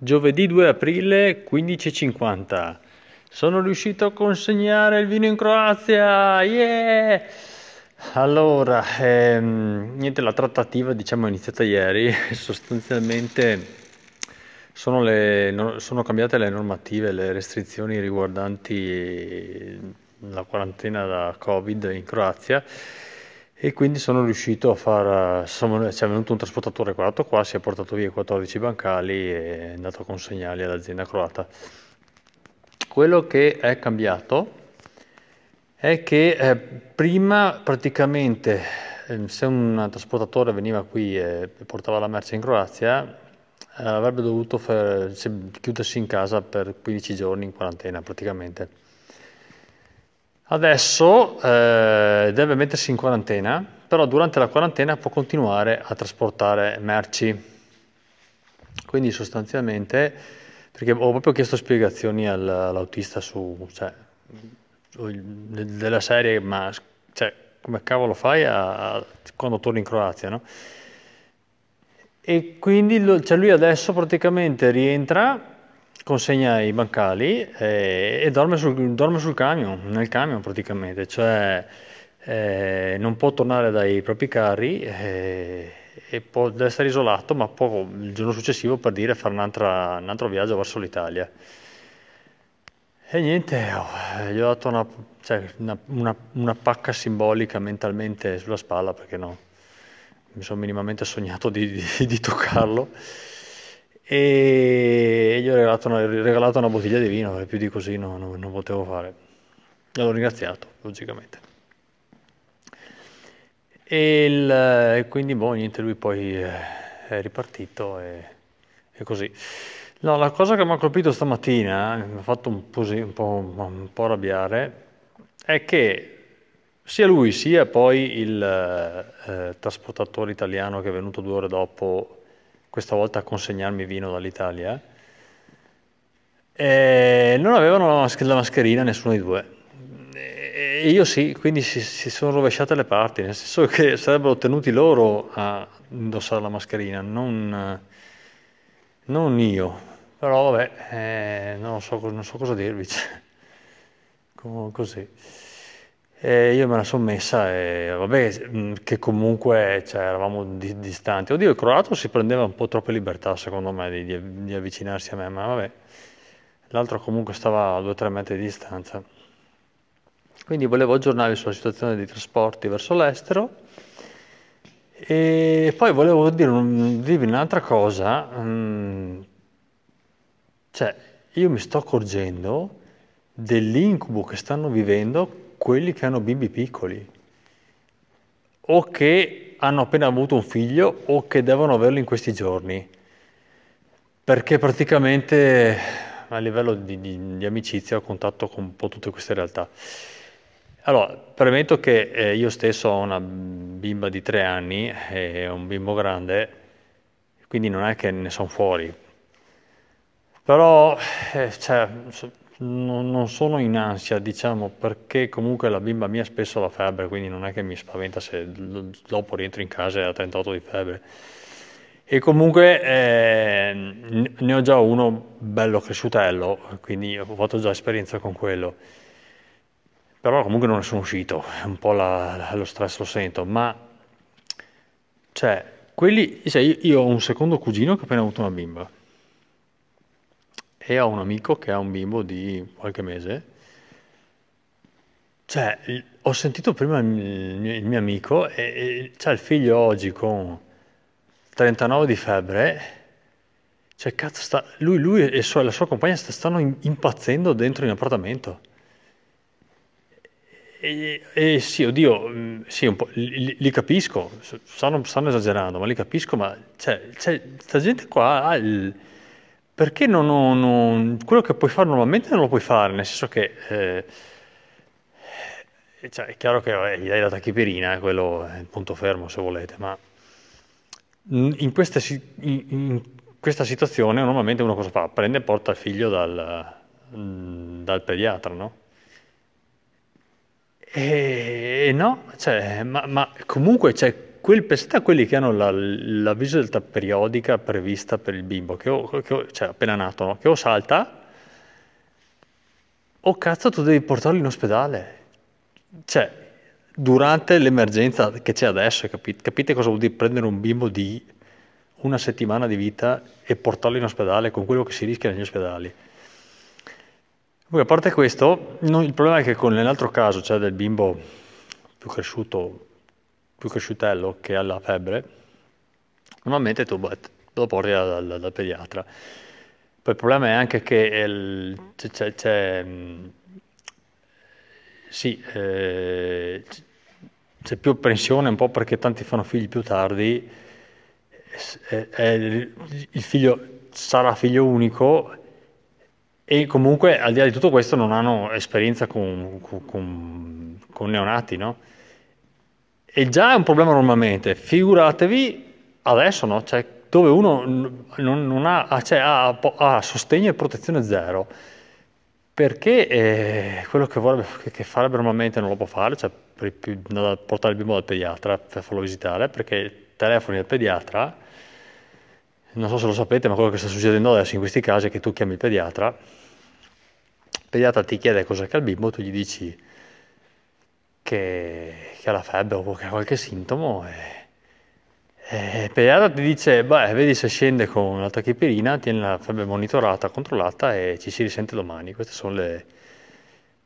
Giovedì 2 aprile 15:50. Sono riuscito a consegnare il vino in Croazia. Yeah! Allora, niente, la trattativa diciamo è iniziata ieri. Sostanzialmente sono cambiate le normative, le restrizioni riguardanti la quarantena da Covid in Croazia. E quindi sono riuscito a far, insomma, ci è venuto un trasportatore arrivato qua, si è portato via 14 bancali e è andato a consegnarli all'azienda croata. Quello che è cambiato è che prima praticamente se un trasportatore veniva qui e portava la merce in Croazia avrebbe dovuto chiudersi in casa per 15 giorni in quarantena praticamente. Adesso deve mettersi in quarantena, però durante la quarantena può continuare a trasportare merci. Quindi sostanzialmente, perché ho proprio chiesto spiegazioni all'autista della serie, ma cioè, come cavolo fai quando torni in Croazia, no? E quindi lui adesso praticamente rientra, consegna i bancali e dorme sul camion, nel camion praticamente, cioè non può tornare dai propri carri e deve essere isolato, ma può il giorno successivo, per dire, fare un altro viaggio verso l'Italia. E niente, gli ho dato una pacca simbolica mentalmente sulla spalla, perché no, mi sono minimamente sognato di toccarlo. E gli ho regalato una bottiglia di vino, perché più di così non potevo fare. L'ho ringraziato, logicamente. E quindi, boh, niente, lui poi è ripartito e così. No, la cosa che mi ha colpito stamattina, mi ha fatto un po' arrabbiare, è che sia lui sia poi il trasportatore italiano che è venuto 2 ore dopo, questa volta a consegnarmi vino dall'Italia, e non avevano la mascherina nessuno dei due, e io sì, quindi si sono rovesciate le parti, nel senso che sarebbero tenuti loro a indossare la mascherina, non io, però vabbè, non so cosa dirvi, così. E io me la sono messa e vabbè, che comunque eravamo distanti. Oddio, il croato si prendeva un po' troppe libertà, secondo me, di avvicinarsi a me, ma vabbè, l'altro comunque stava a 2 o 3 metri di distanza. Quindi volevo aggiornarvi sulla situazione dei trasporti verso l'estero. E poi volevo dirvi un'altra cosa. Cioè, io mi sto accorgendo dell'incubo che stanno vivendo quelli che hanno bimbi piccoli, o che hanno appena avuto un figlio, o che devono averlo in questi giorni, perché praticamente a livello di amicizia ho contatto con un po' tutte queste realtà. Allora, premetto che io stesso ho una bimba di 3 anni e un bimbo grande, quindi non è che ne sono fuori, però non sono in ansia, diciamo, perché comunque la bimba mia spesso ha la febbre, quindi non è che mi spaventa se dopo rientro in casa e ha 38 di febbre. E comunque ne ho già uno bello cresciutello, quindi ho fatto già esperienza con quello. Però comunque non ne sono uscito, un po' lo stress lo sento, ma io ho un secondo cugino che ha appena avuto una bimba, e ho un amico che ha un bimbo di qualche mese. Cioè, ho sentito prima il mio amico, e c'ha il figlio oggi con 39 di febbre, cioè cazzo, lui e la sua compagna stanno impazzendo dentro in appartamento. E sì, oddio, sì, un po', li capisco, stanno esagerando, ma li capisco, ma cioè, sta gente qua ha perché quello che puoi fare normalmente non lo puoi fare, nel senso che è chiaro che gli dai la tachipirina, quello è il punto fermo se volete, ma in questa situazione normalmente uno cosa fa? Prende e porta il figlio dal pediatra, no? E no, ma comunque per quelli che hanno la visita periodica prevista per il bimbo, cioè appena nato, no? Che o salta, o cazzo tu devi portarlo in ospedale. Cioè, durante l'emergenza che c'è adesso, capite cosa vuol dire prendere un bimbo di una settimana di vita e portarlo in ospedale con quello che si rischia negli ospedali? Poi, a parte questo, il problema è che nell'altro caso, cioè del bimbo più cresciuto, più cresciutello che ha la febbre, normalmente tu lo porti dal pediatra. Poi il problema è anche che c'è più apprensione, un po' perché tanti fanno figli più tardi, il figlio sarà figlio unico e comunque al di là di tutto questo non hanno esperienza con neonati, no? E già è un problema normalmente, figuratevi adesso, no? Cioè, dove uno non ha, cioè, ha sostegno e protezione zero, perché quello che farebbe normalmente non lo può fare, cioè portare il bimbo dal pediatra per farlo visitare, perché telefoni al pediatra, non so se lo sapete, ma quello che sta succedendo adesso in questi casi è che tu chiami il pediatra ti chiede cosa c'è al bimbo, tu gli dici che ha la febbre o che ha qualche sintomo e il pediatra ti dice, beh, vedi se scende con la tachipirina, tieni la febbre monitorata, controllata e ci si risente domani. Queste sono le...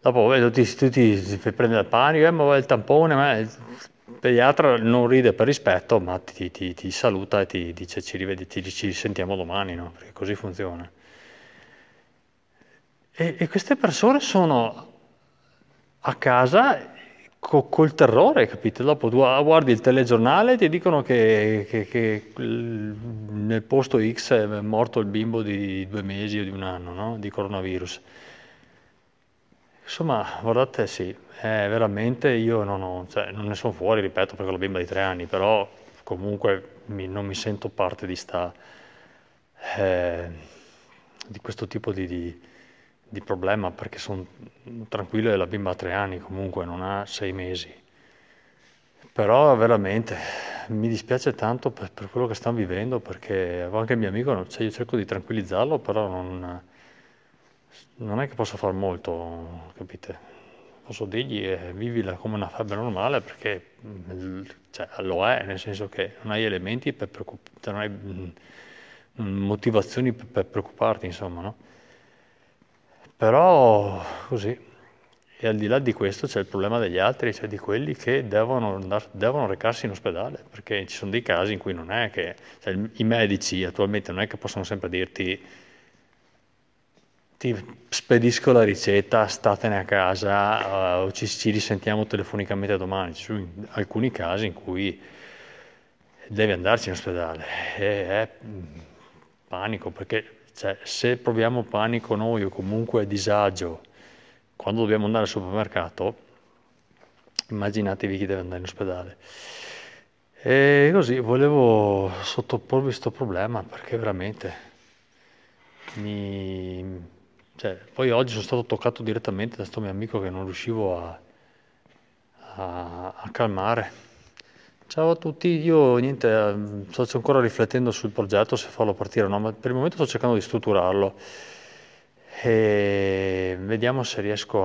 Dopo tu ti prendi dal panico, ma va il tampone, ma il pediatra non ride per rispetto, ma ti saluta e ti dice ci rivedi, ci risentiamo domani, no? Perché così funziona. E queste persone sono a casa col terrore, capito? Dopo tu guardi il telegiornale e ti dicono che nel posto X è morto il bimbo di 2 mesi o di 1 anno, no? Di coronavirus. Insomma, guardate, sì, veramente io non ne sono fuori, ripeto, perché ho la bimba di 3 anni, però comunque non mi sento parte di questo tipo di problema, perché sono tranquillo e la bimba ha 3 anni, comunque non ha 6 mesi. Però veramente mi dispiace tanto per quello che stanno vivendo, perché anche il mio amico, cioè io cerco di tranquillizzarlo, però non è che posso far molto, capite? Posso dirgli vivila come una febbre normale, perché cioè, lo è, nel senso che non hai elementi per preoccuparti, cioè, non hai motivazioni per preoccuparti, insomma, no? Però così, e al di là di questo c'è il problema degli altri, cioè di quelli che devono recarsi in ospedale, perché ci sono dei casi in cui non è che, cioè, i medici attualmente non è che possono sempre dirti ti spedisco la ricetta, statene a casa o ci risentiamo telefonicamente domani. Ci sono alcuni casi in cui devi andarci in ospedale e è panico, perché... Cioè, se proviamo panico noi o comunque disagio quando dobbiamo andare al supermercato, immaginatevi chi deve andare in ospedale. E così volevo sottoporvi questo problema, perché veramente cioè, poi oggi sono stato toccato direttamente da questo mio amico che non riuscivo a calmare. Ciao a tutti, io niente, sto ancora riflettendo sul progetto, se farlo partire o no, ma per il momento sto cercando di strutturarlo e vediamo se riesco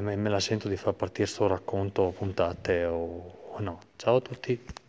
me la sento di far partire sto racconto puntate o no. Ciao a tutti.